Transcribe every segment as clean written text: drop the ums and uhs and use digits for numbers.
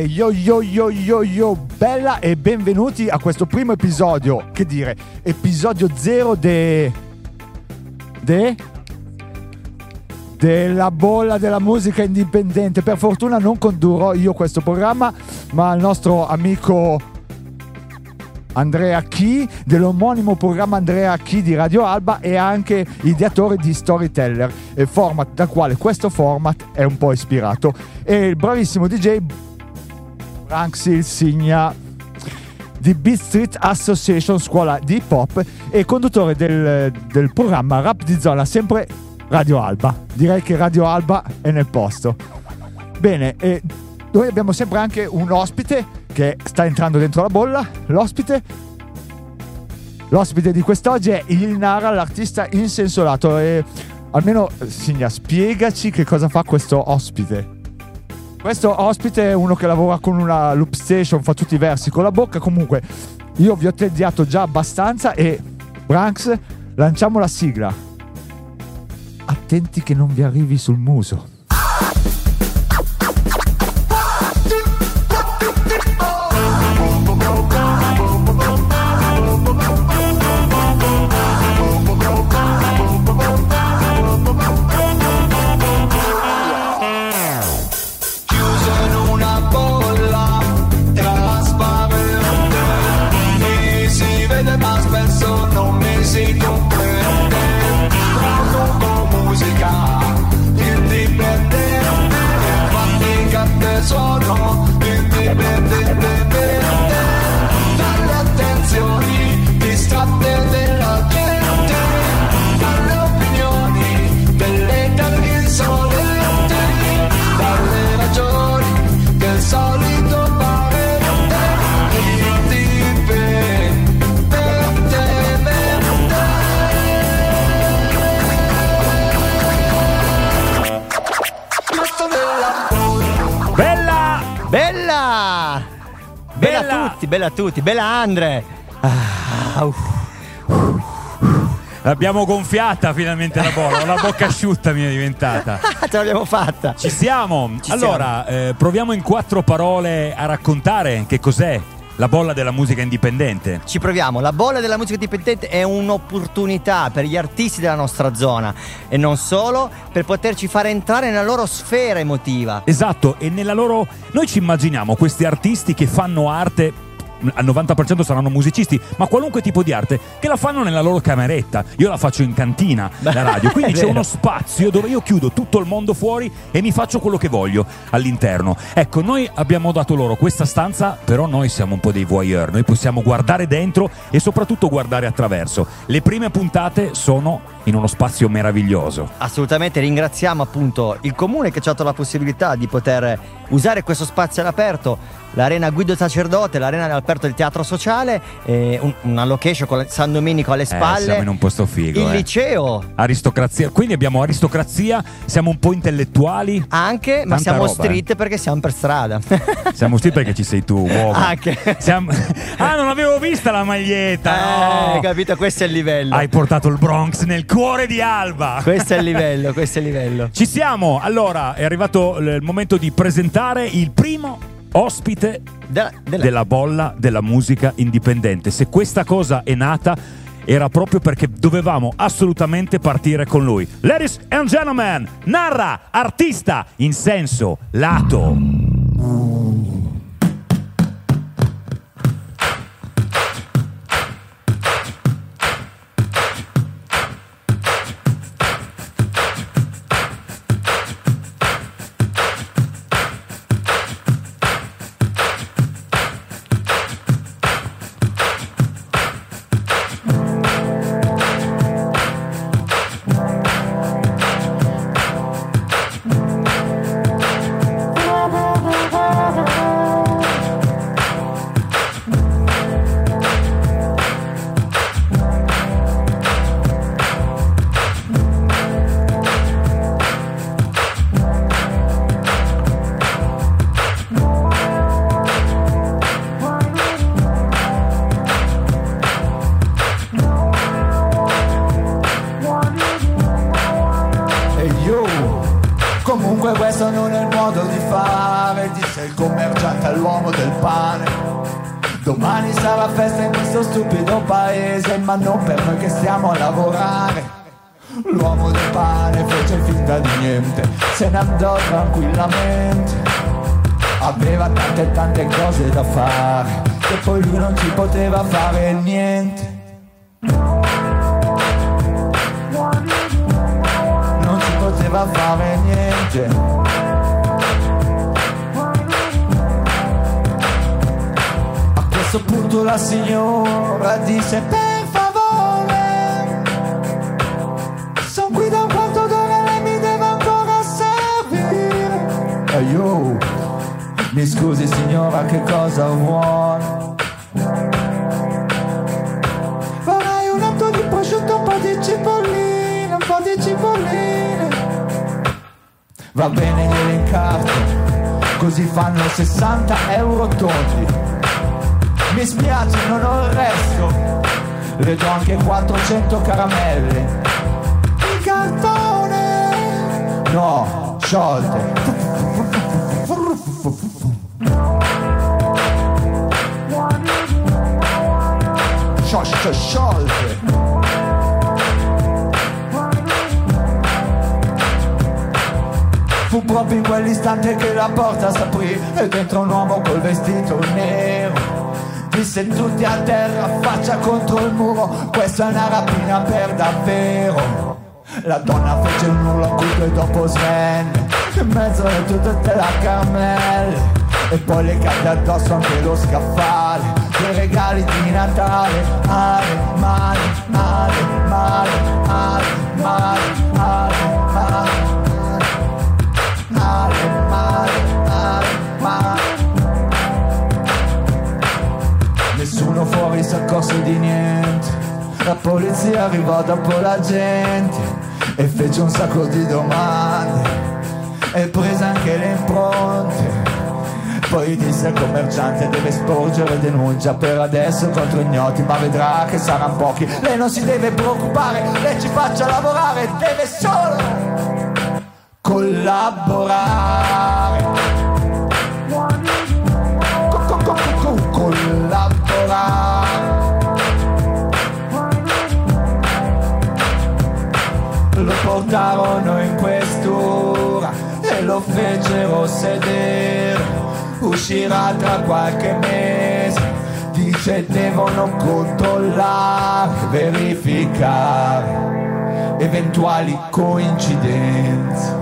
E yo, bella e benvenuti a questo primo episodio, che dire, episodio 0 della bolla della musica indipendente. Per fortuna non condurrò io questo programma, ma il nostro amico Andrea Chi, dell'omonimo programma Andrea Chi di Radio Alba, e anche ideatore di Storyteller, e format da quale questo format è un po' ispirato, e il bravissimo DJ Ranksil Signa di Beat Street Association, scuola di hip hop, e conduttore del programma Rap di Zona, sempre Radio Alba. Direi che Radio Alba è nel posto. Bene, e noi abbiamo sempre anche un ospite che sta entrando dentro la bolla. L'ospite di quest'oggi è il Nara, l'artista insensolato. E almeno, Signa, spiegaci che cosa fa questo ospite. Questo ospite è uno che lavora con una loop station, fa tutti i versi con la bocca. Comunque, io vi ho tediato già abbastanza e, Branx, lanciamo la sigla. Attenti che non vi arrivi sul muso. Bella a tutti, bella Andre. L'abbiamo gonfiata finalmente la bolla, la bocca asciutta mi è diventata. Ce l'abbiamo fatta. Ci siamo. Allora, proviamo in 4 parole a raccontare che cos'è la bolla della musica indipendente. Ci proviamo. La bolla della musica indipendente è un'opportunità per gli artisti della nostra zona e non solo, per poterci fare entrare nella loro sfera emotiva. Esatto, e nella loro... Noi ci immaginiamo questi artisti che fanno arte... al 90% saranno musicisti, ma qualunque tipo di arte, che la fanno nella loro cameretta. Io la faccio in cantina, la radio, quindi c'è uno spazio dove io chiudo tutto il mondo fuori e mi faccio quello che voglio all'interno. Ecco, noi abbiamo dato loro questa stanza, però noi siamo un po' dei voyeur, noi possiamo guardare dentro e soprattutto guardare attraverso. Le prime puntate sono in uno spazio meraviglioso. Assolutamente, ringraziamo appunto il comune che ci ha dato la possibilità di poter usare questo spazio all'aperto, l'Arena Guido Sacerdote, l'arena all'aperto del Teatro Sociale, una location con San Domenico alle spalle. Siamo in un posto figo. Il liceo. Aristocrazia, quindi abbiamo aristocrazia, siamo un po' intellettuali. Anche, tanta ma siamo roba, street perché siamo per strada. Siamo street perché ci sei tu, uomo. Anche. Siamo... Ah, non avevo vista la maglietta. No. Capito, questo è il livello. Hai portato il Bronx nel cuore di Alba. Questo è il livello, questo è il livello. Ci siamo, allora è arrivato il momento di presentare il primo... ospite della bolla della musica indipendente. Se questa cosa è nata era proprio perché dovevamo assolutamente partire con lui. Ladies and gentlemen, Narra, artista in senso lato. 9 disse il commerciante all'uomo del pane: domani sarà festa in questo stupido paese, ma non per noi che stiamo a lavorare. L'uomo del pane fece finta di niente, se ne andò tranquillamente. Aveva tante e tante cose da fare, che poi lui non ci poteva fare niente. Non ci poteva fare niente. A questo punto la signora disse: per favore, sono qui da un quarto d'ora, lei mi deve ancora servire. E io, mi scusi signora, che cosa vuole? Vorrei un atto di prosciutto, un po' di cipolline, un po' di cipolline. Va bene, gliele incarto, così fanno 60 euro tondi. Mi spiace, non ho il resto, le do anche 400 caramelle in cartone, no, sciolte. Sciolte. Fu proprio in quell'istante che la porta s'aprì e dentro un uomo col vestito nero disse: tutti a terra, faccia contro il muro, questa è una rapina per davvero. La donna fece un urlo acuto e dopo svenne in mezzo a tutte le caramelle, e poi le cadde addosso anche lo scaffale, i regali di Natale. Ale, male, ale, male, ale, male, ale, male, ale, male, ale, male. Nessuno fuori si accorse di niente, la polizia arrivò dopo la gente e fece un sacco di domande e prese anche le impronte. Poi disse al commerciante: deve sporgere denuncia per adesso contro ignoti, ma vedrà che saranno pochi. Lei non si deve preoccupare, lei ci faccia lavorare, deve solo collaborare. Lo portarono in questura e lo fecero sedere. Uscirà tra qualche mese, dice devono controllare, verificare eventuali coincidenze,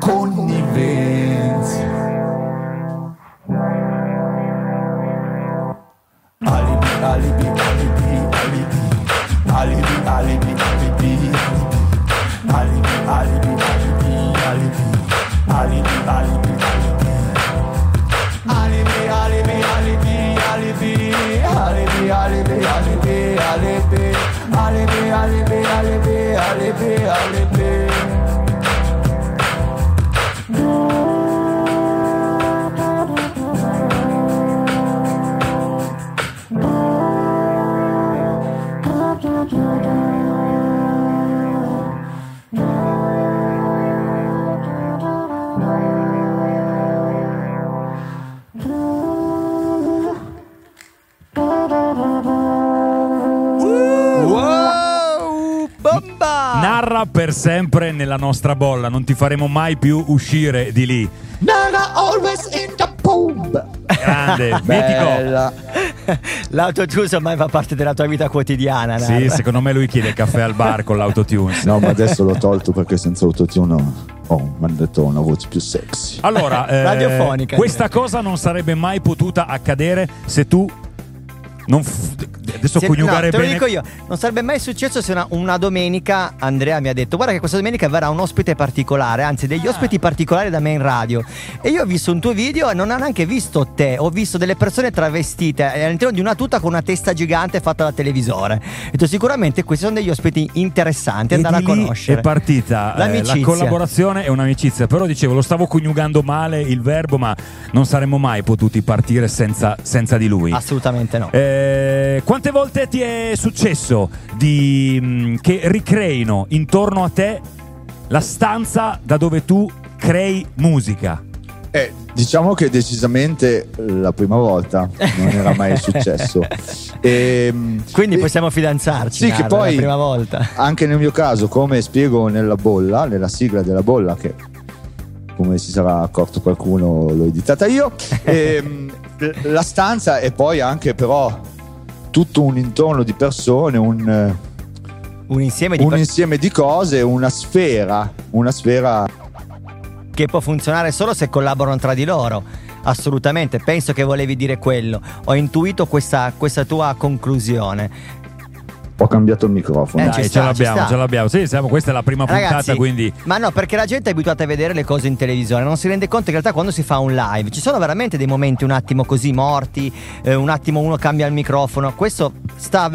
connivenze. Alibi, alibi, alibi, alibi, alibi, alibi, alibi, alibi, alibi, alibi, alibi, alibi, alibi, alibi, alibi, alibi, alibi, alibi, alibi, alibi, alibi, alibi, alibi, alibi, alibi. Narra per sempre nella nostra bolla, non ti faremo mai più uscire di lì. Narra always in the pub. Grande, mitico. L'autotune ormai fa parte della tua vita quotidiana. Narra. Sì, secondo me lui chiede il caffè al bar con l'autotune. No, ma adesso l'ho tolto perché senza autotune mi hanno detto una voce più sexy. Allora, radiofonica. Questa cosa non sarebbe mai potuta accadere se tu non adesso se, coniugare no, te lo bene. Dico io, non sarebbe mai successo se una domenica Andrea mi ha detto: guarda che questa domenica verrà un ospite particolare, anzi degli ospiti particolari da me in radio. E io ho visto un tuo video e non ho neanche visto te, ho visto delle persone travestite all'interno di una tuta con una testa gigante fatta da televisore. Ho detto sicuramente questi sono degli ospiti interessanti, andare a conoscere. È partita la collaborazione, è un'amicizia. Però dicevo, lo stavo coniugando male il verbo, ma non saremmo mai potuti partire senza di lui. Assolutamente no. Quante volte ti è successo che ricreino intorno a te la stanza da dove tu crei musica? Diciamo che decisamente la prima volta non era mai successo. Quindi possiamo fidanzarci. Sì, che poi la prima volta. Anche nel mio caso, come spiego nella bolla, nella sigla della bolla, che come si sarà accorto qualcuno l'ho editata io, la stanza e poi anche però tutto un intorno di persone, un insieme di cose, una sfera che può funzionare solo se collaborano tra di loro. Assolutamente, penso che volevi dire quello. Ho intuito questa tua conclusione. Ho cambiato il microfono. Ce l'abbiamo. Sì, questa è la prima puntata, quindi. Ma no, perché la gente è abituata a vedere le cose in televisione, non si rende conto che in realtà quando si fa un live ci sono veramente dei momenti un attimo così morti, un attimo uno cambia il microfono. Questo sta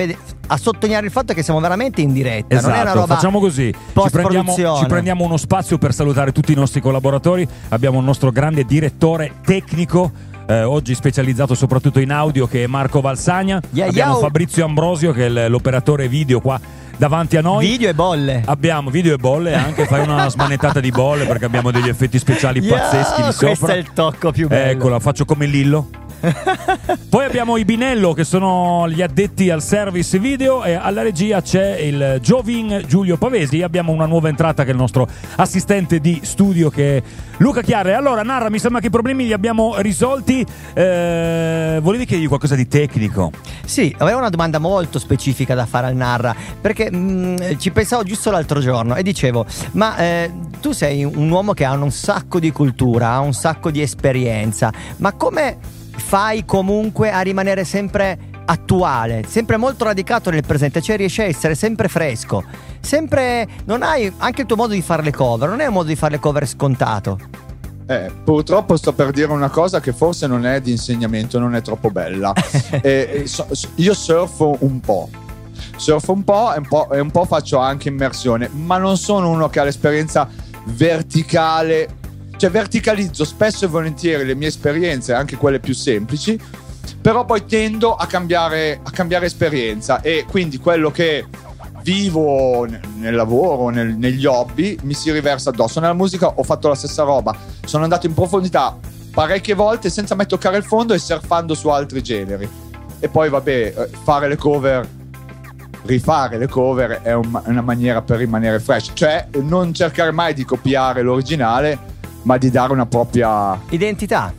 a sottolineare il fatto che siamo veramente in diretta. Esatto, non è una roba. Facciamo così: ci prendiamo uno spazio per salutare tutti i nostri collaboratori. Abbiamo il nostro grande direttore tecnico, oggi specializzato soprattutto in audio, che è Marco Valsania. Abbiamo Fabrizio Ambrosio, che è l'operatore video qua davanti a noi. Video e bolle anche. Fai una smanettata di bolle, perché abbiamo degli effetti speciali pazzeschi di sopra. Questo è il tocco più bello. Eccola, faccio come Lillo. Poi abbiamo i Binello, che sono gli addetti al service video, e alla regia c'è il Giovin Giulio Pavesi. Abbiamo una nuova entrata, che è il nostro assistente di studio, che è Luca Chiare. Allora Narra, mi sembra che i problemi li abbiamo risolti. Volevi chiedergli qualcosa di tecnico? Sì, avevo una domanda molto specifica da fare al Narra, perché ci pensavo giusto l'altro giorno e dicevo: ma tu sei un uomo che ha un sacco di cultura, ha un sacco di esperienza, ma come fai comunque a rimanere sempre attuale, sempre molto radicato nel presente, cioè riesci a essere sempre fresco, sempre, non hai anche il tuo modo di fare le cover, non è un modo di fare le cover scontato. Purtroppo sto per dire una cosa che forse non è di insegnamento, non è troppo bella. Io surfo un po' e un po' faccio anche immersione, ma non sono uno che ha l'esperienza verticale. Cioè verticalizzo spesso e volentieri le mie esperienze, anche quelle più semplici, però poi tendo a cambiare esperienza, e quindi quello che vivo nel lavoro, negli hobby, mi si riversa addosso. Nella musica ho fatto la stessa roba, sono andato in profondità parecchie volte senza mai toccare il fondo e surfando su altri generi. E poi vabbè, rifare le cover è una maniera per rimanere fresh, cioè non cercare mai di copiare l'originale, ma di dare una propria identità.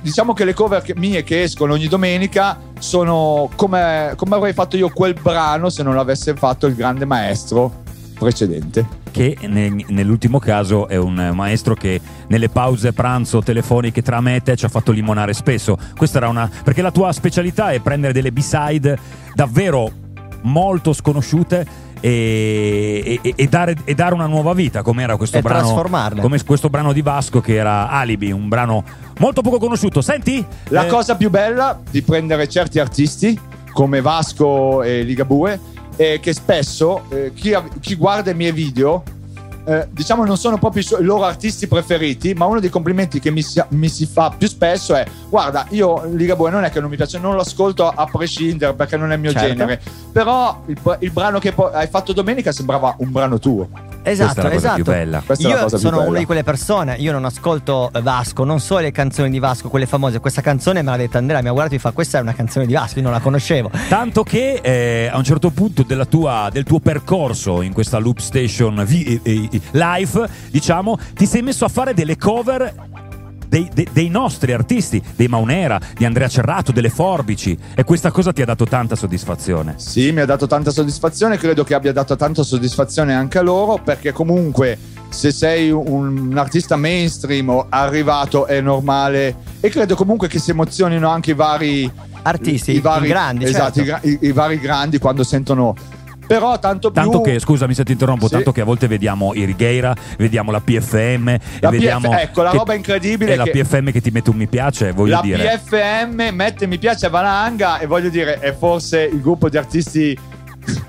Diciamo che le cover mie che escono ogni domenica sono come avrei fatto io quel brano se non l'avesse fatto il grande maestro precedente, che nell'ultimo caso è un maestro che nelle pause pranzo telefoniche tra me e te ci ha fatto limonare spesso. Questa era una, perché la tua specialità è prendere delle B-side davvero molto sconosciute e dare una nuova vita, come era questo brano, trasformarle, come questo brano di Vasco, che era Alibi, un brano molto poco conosciuto. Senti, la cosa più bella di prendere certi artisti come Vasco e Ligabue è che spesso chi guarda i miei video diciamo non sono proprio i loro artisti preferiti, ma uno dei complimenti che mi si fa più spesso è: guarda, io Ligabue non è che non mi piace, non lo ascolto a prescindere perché non è il mio genere, però il brano che hai fatto domenica sembrava un brano tuo. Esatto. Io sono una di quelle persone, io non ascolto Vasco, non so le canzoni di Vasco, quelle famose. Questa canzone me l'ha detta Andrea, mi ha guardato e mi fa: questa è una canzone di Vasco, io non la conoscevo. Tanto che a un certo punto del tuo percorso in questa Loop Station live, diciamo, ti sei messo a fare delle cover dei nostri artisti, dei Maunera, di Andrea Cerrato, delle Forbici, e questa cosa ti ha dato tanta soddisfazione. Sì, mi ha dato tanta soddisfazione, credo che abbia dato tanta soddisfazione anche a loro, perché comunque se sei un artista mainstream arrivato è normale, e credo comunque che si emozionino anche i vari artisti, i grandi, esatto, certo. I vari grandi quando sentono. Però tanto che, scusami se ti interrompo, sì, tanto che a volte vediamo Irigheira, vediamo la PFM, la roba incredibile. E la PFM che ti mette un mi piace, voglio dire. La PFM mette mi piace a valanga, e voglio dire, è forse il gruppo di artisti che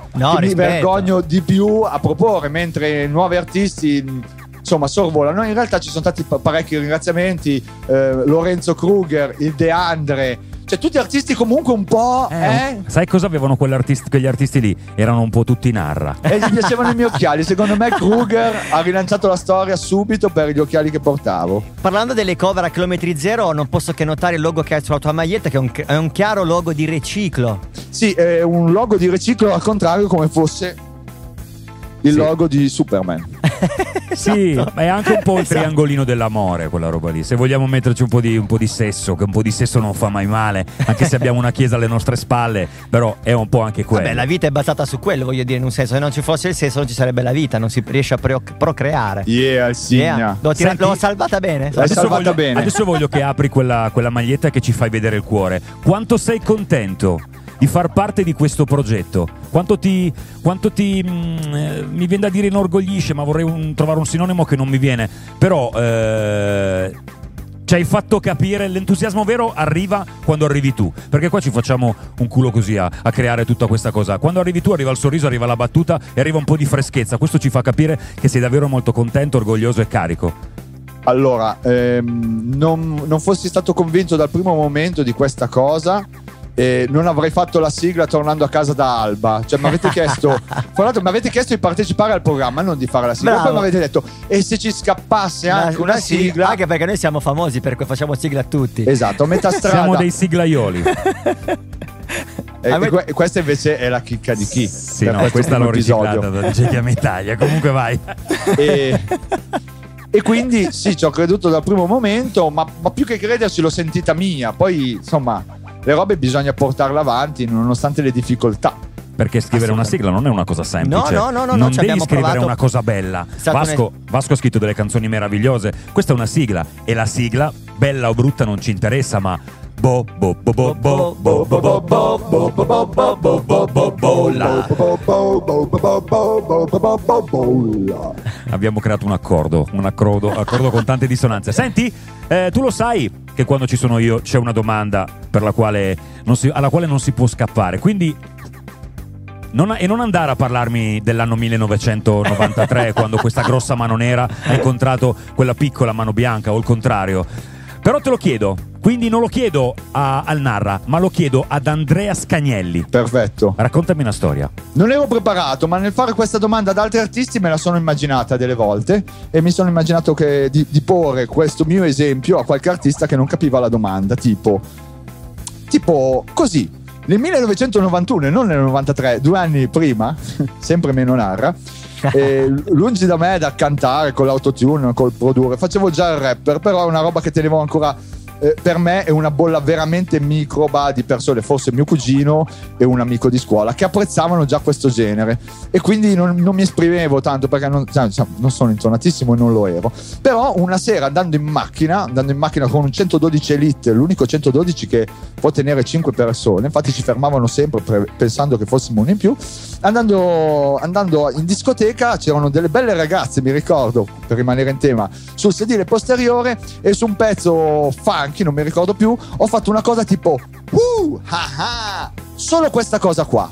mi vergogno di più a proporre, mentre nuovi artisti, insomma, sorvolano. In realtà ci sono stati parecchi ringraziamenti, Lorenzo Kruger, il Deandre, Cioè tutti artisti comunque un po'... Sai cosa avevano quegli artisti lì? Erano un po' tutti narra. E gli piacevano i miei occhiali. Secondo me Kruger ha rilanciato la storia subito per gli occhiali che portavo. Parlando delle cover a chilometri zero, non posso che notare il logo che hai sulla tua maglietta, che è un chiaro logo di riciclo. Sì, è un logo di riciclo al contrario, come fosse il logo di Superman. Sì, esatto. È anche un po' il triangolino dell'amore, quella roba lì. Se vogliamo metterci un po' di sesso, che un po' di sesso non fa mai male, anche se abbiamo una chiesa alle nostre spalle, però è un po' anche quello. Vabbè, la vita è basata su quello, voglio dire, in un senso. Se non ci fosse il sesso non ci sarebbe la vita, non si riesce a procreare. Il Signa. L'ho salvata bene. L'hai salvata bene. Adesso voglio che apri quella maglietta, che ci fai vedere il cuore. Quanto sei contento di far parte di questo progetto? Mi viene da dire inorgoglisce, ma vorrei trovare un sinonimo che non mi viene. Però ci hai fatto capire, l'entusiasmo vero arriva quando arrivi tu. Perché qua ci facciamo un culo così a creare tutta questa cosa. Quando arrivi tu arriva il sorriso, arriva la battuta e arriva un po' di freschezza. Questo ci fa capire che sei davvero molto contento, orgoglioso e carico. Allora, non fossi stato convinto dal primo momento di questa cosa, non avrei fatto la sigla tornando a casa da Alba. Cioè mi avete chiesto di partecipare al programma, non di fare la sigla. Bravo. Poi mi avete detto e se ci scappasse anche una sigla, anche perché noi siamo famosi perché facciamo sigla a tutti. Esatto, a metà strada. Siamo dei siglaioli. Questa invece è la chicca di chi? Sì, no, questa l'ho riciclata da DJ Italia. Comunque vai. E quindi sì, ci ho creduto dal primo momento, ma più che crederci l'ho sentita mia. Poi insomma, le robe bisogna portarle avanti nonostante le difficoltà. Perché scrivere una sigla non è una cosa semplice. No, non devi scrivere una cosa bella. Vasco ha scritto delle canzoni meravigliose. Questa è una sigla. E la sigla, bella o brutta, non ci interessa, ma abbiamo creato un accordo con tante dissonanze. Senti, tu lo sai che quando ci sono io c'è una domanda per la quale alla quale non si può scappare. Quindi non andare a parlarmi dell'anno 1993 quando questa grossa mano nera ha incontrato quella piccola mano bianca, o il contrario. Però te lo chiedo, quindi non lo chiedo al Narra, ma lo chiedo ad Andrea Scagnelli. Perfetto. Raccontami una storia. Non ero preparato, ma nel fare questa domanda ad altri artisti me la sono immaginata delle volte, e mi sono immaginato di porre questo mio esempio a qualche artista che non capiva la domanda, tipo così. Nel 1991 e non nel 93, 2 anni prima, sempre meno Narra, lungi da me da cantare con l'autotune, col produrre, facevo già il rapper, però è una roba che tenevo ancora per me è una bolla veramente microba di persone, forse mio cugino e un amico di scuola, che apprezzavano già questo genere, e quindi non mi esprimevo tanto perché non sono intonatissimo e non lo ero. Però una sera andando in macchina con un 112 Elite, l'unico 112 che può tenere 5 persone, infatti ci fermavano sempre pensando che fossimo uno in più, andando in discoteca c'erano delle belle ragazze, mi ricordo, per rimanere in tema, sul sedile posteriore, e su un pezzo funky, non mi ricordo più, ho fatto una cosa tipo solo questa cosa qua.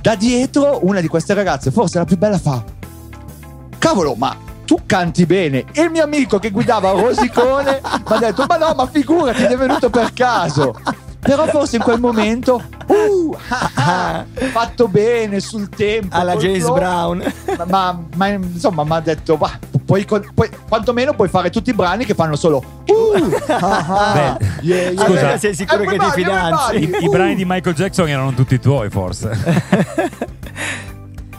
Da dietro una di queste ragazze, forse la più bella, fa: cavolo, ma tu canti bene. E il mio amico che guidava rosicone mi ha detto: ma no, ma figurati, è venuto per caso. Però forse in quel momento fatto bene sul tempo alla James Brown, ma insomma mi ha detto: bah, puoi quantomeno puoi fare tutti i brani che fanno solo scusa, allora, sei sicuro che ti fidanzi? I brani di Michael Jackson erano tutti tuoi, forse.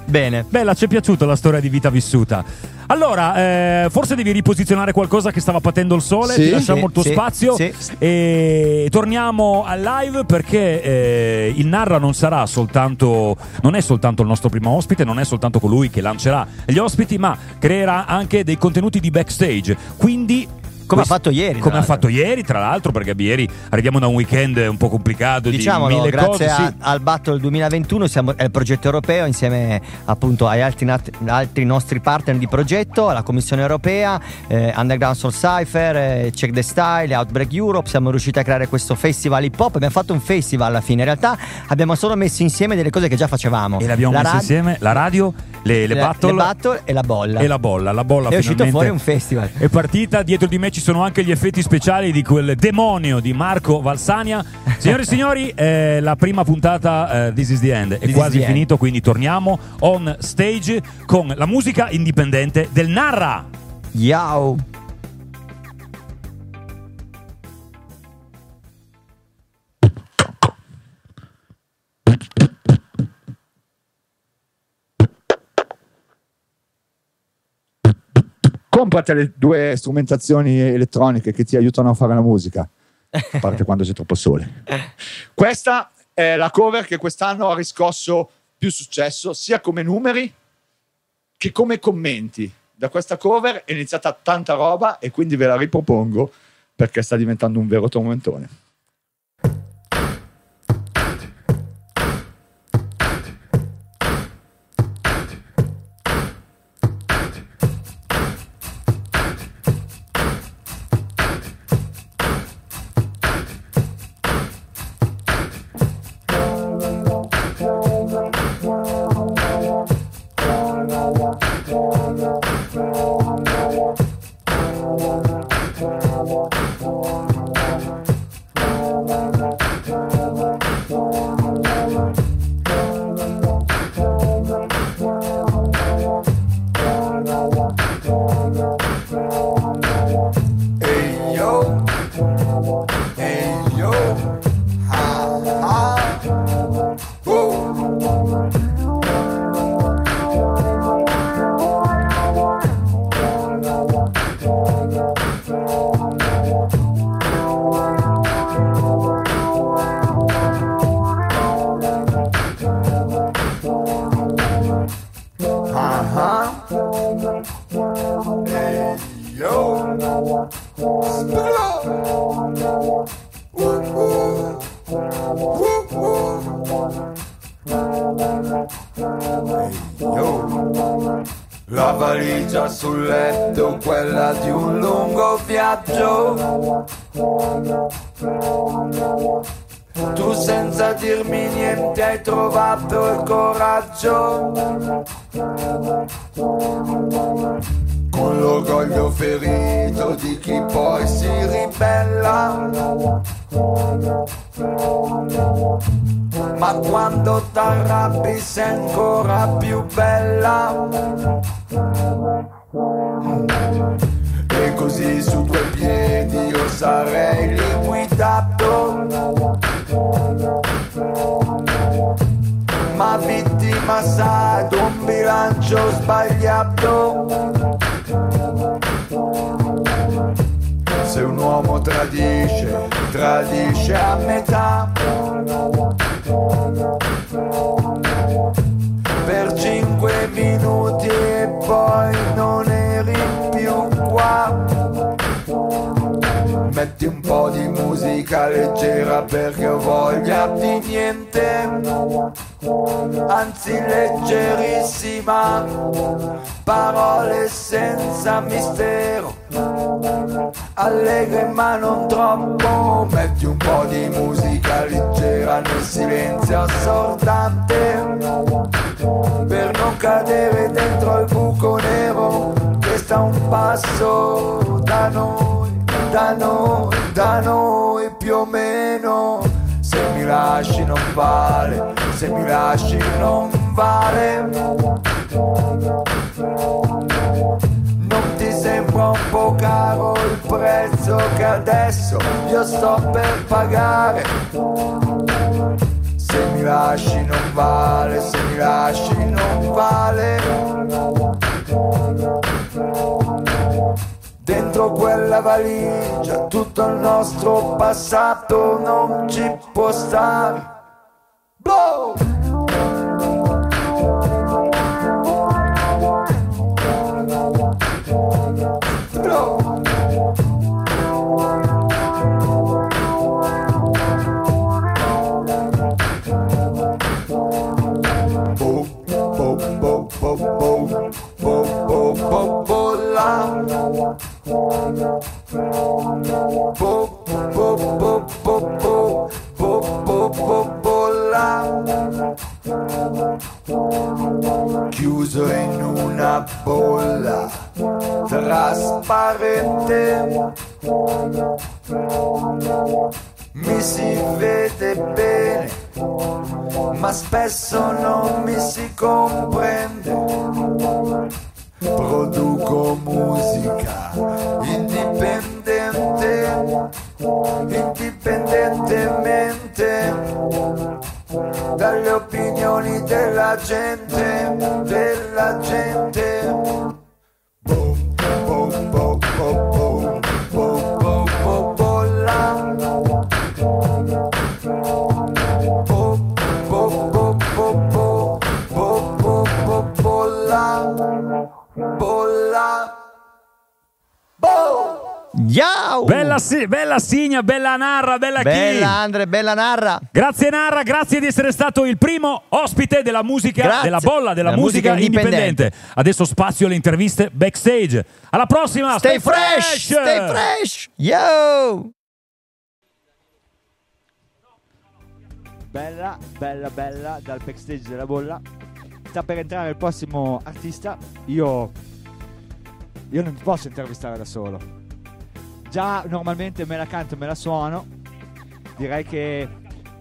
Bene, bella, ci è piaciuta la storia di vita vissuta. Allora, forse devi riposizionare qualcosa che stava patendo il sole. Sì, ti lasciamo il tuo spazio. Sì. E torniamo al live, perché il Narra non è soltanto il nostro primo ospite, non è soltanto colui che lancerà gli ospiti, ma creerà anche dei contenuti di backstage. Quindi, come ha fatto ieri, tra l'altro, perché ieri arriviamo da un weekend un po' complicato, diciamolo, di mille grazie cose, al Battle 2021 è il progetto europeo, insieme appunto agli altri nostri partner di progetto, alla Commissione Europea, Underground Soul Cipher, Check the Style Outbreak Europe. Siamo riusciti a creare questo festival hip hop, abbiamo fatto un festival alla fine, in realtà abbiamo solo messo insieme delle cose che già facevamo, e l'abbiamo messo insieme, la radio, le battle e la bolla. La bolla è uscito fuori un festival, è partita dietro di me. ci sono anche gli effetti speciali di quel demonio di Marco Valsania. Signore e signori, la prima puntata This is the End è quasi finito, quindi torniamo on stage con la musica indipendente del Narra. Ciao. Comprate le due strumentazioni elettroniche che ti aiutano a fare la musica, a parte quando c'è troppo sole. Questa è la cover che quest'anno ha riscosso più successo, sia come numeri che come commenti. Da questa cover è iniziata tanta roba e quindi ve la ripropongo perché sta diventando un vero tormentone. La valigia sul letto, quella di un lungo viaggio. Tu senza dirmi niente hai trovato il coraggio. Con l'orgoglio ferito di chi poi si ribella. Ma quando t'arrabbi sei ancora più bella. E così su due piedi io sarei liquidato, ma vittima sa di un bilancio sbagliato. Se un uomo tradisce, tradisce a metà. Per 5 minuti e poi non eri più qua. Metti un po' di musica leggera perché ho voglia di niente, anzi leggerissima, parole senza mistero, allegre ma non troppo. Metti un po' di musica leggera nel silenzio assordante, per non cadere dentro il buco nero che sta un passo da noi, da noi, da noi più o meno. Se mi lasci non vale, se mi lasci non vale. Non ti sembra un po' caro il prezzo che adesso io sto per pagare? Se mi lasci non vale, se mi lasci non vale. Dentro quella valigia tutto il nostro passato non ci può stare. Blow! Bo bo bo bo bo bo bo bo bo. mi si vede bene, ma spesso non mi si comprende. Produco musica indipendente, indipendentemente dalle opinioni della gente, della gente. Boom, boom, boom, boom, boom. Yow! Bella, bella Signa, bella Narra, bella Chi. Bella Andre, bella Narra. Grazie Narra, grazie di essere stato il primo ospite della musica, grazie, della bolla, della musica indipendente. Adesso spazio alle interviste backstage. Alla prossima. Stay fresh, stay fresh. Yo! Bella, bella, bella dal backstage della bolla. Sta per entrare il prossimo artista. Io non posso intervistare da solo. Già normalmente me la canto e me la suono. Direi che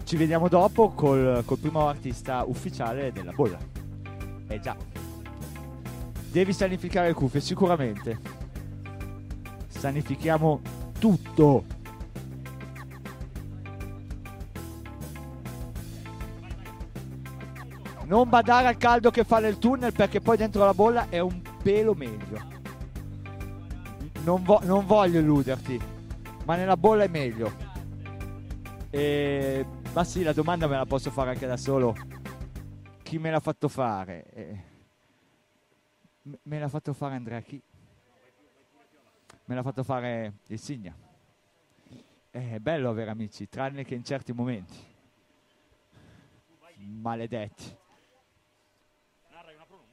ci vediamo dopo col primo artista ufficiale della bolla. Eh già. Devi sanificare le cuffie sicuramente. Sanifichiamo tutto. Non badare al caldo che fa nel tunnel, perché poi dentro la bolla è un pelo meglio. Non voglio illuderti, ma nella bolla è meglio. Ma sì, la domanda me la posso fare anche da solo. Chi me l'ha fatto fare? Me l'ha fatto fare Andrea Chi? Me l'ha fatto fare il Signa. È bello avere amici, tranne che in certi momenti. Maledetti.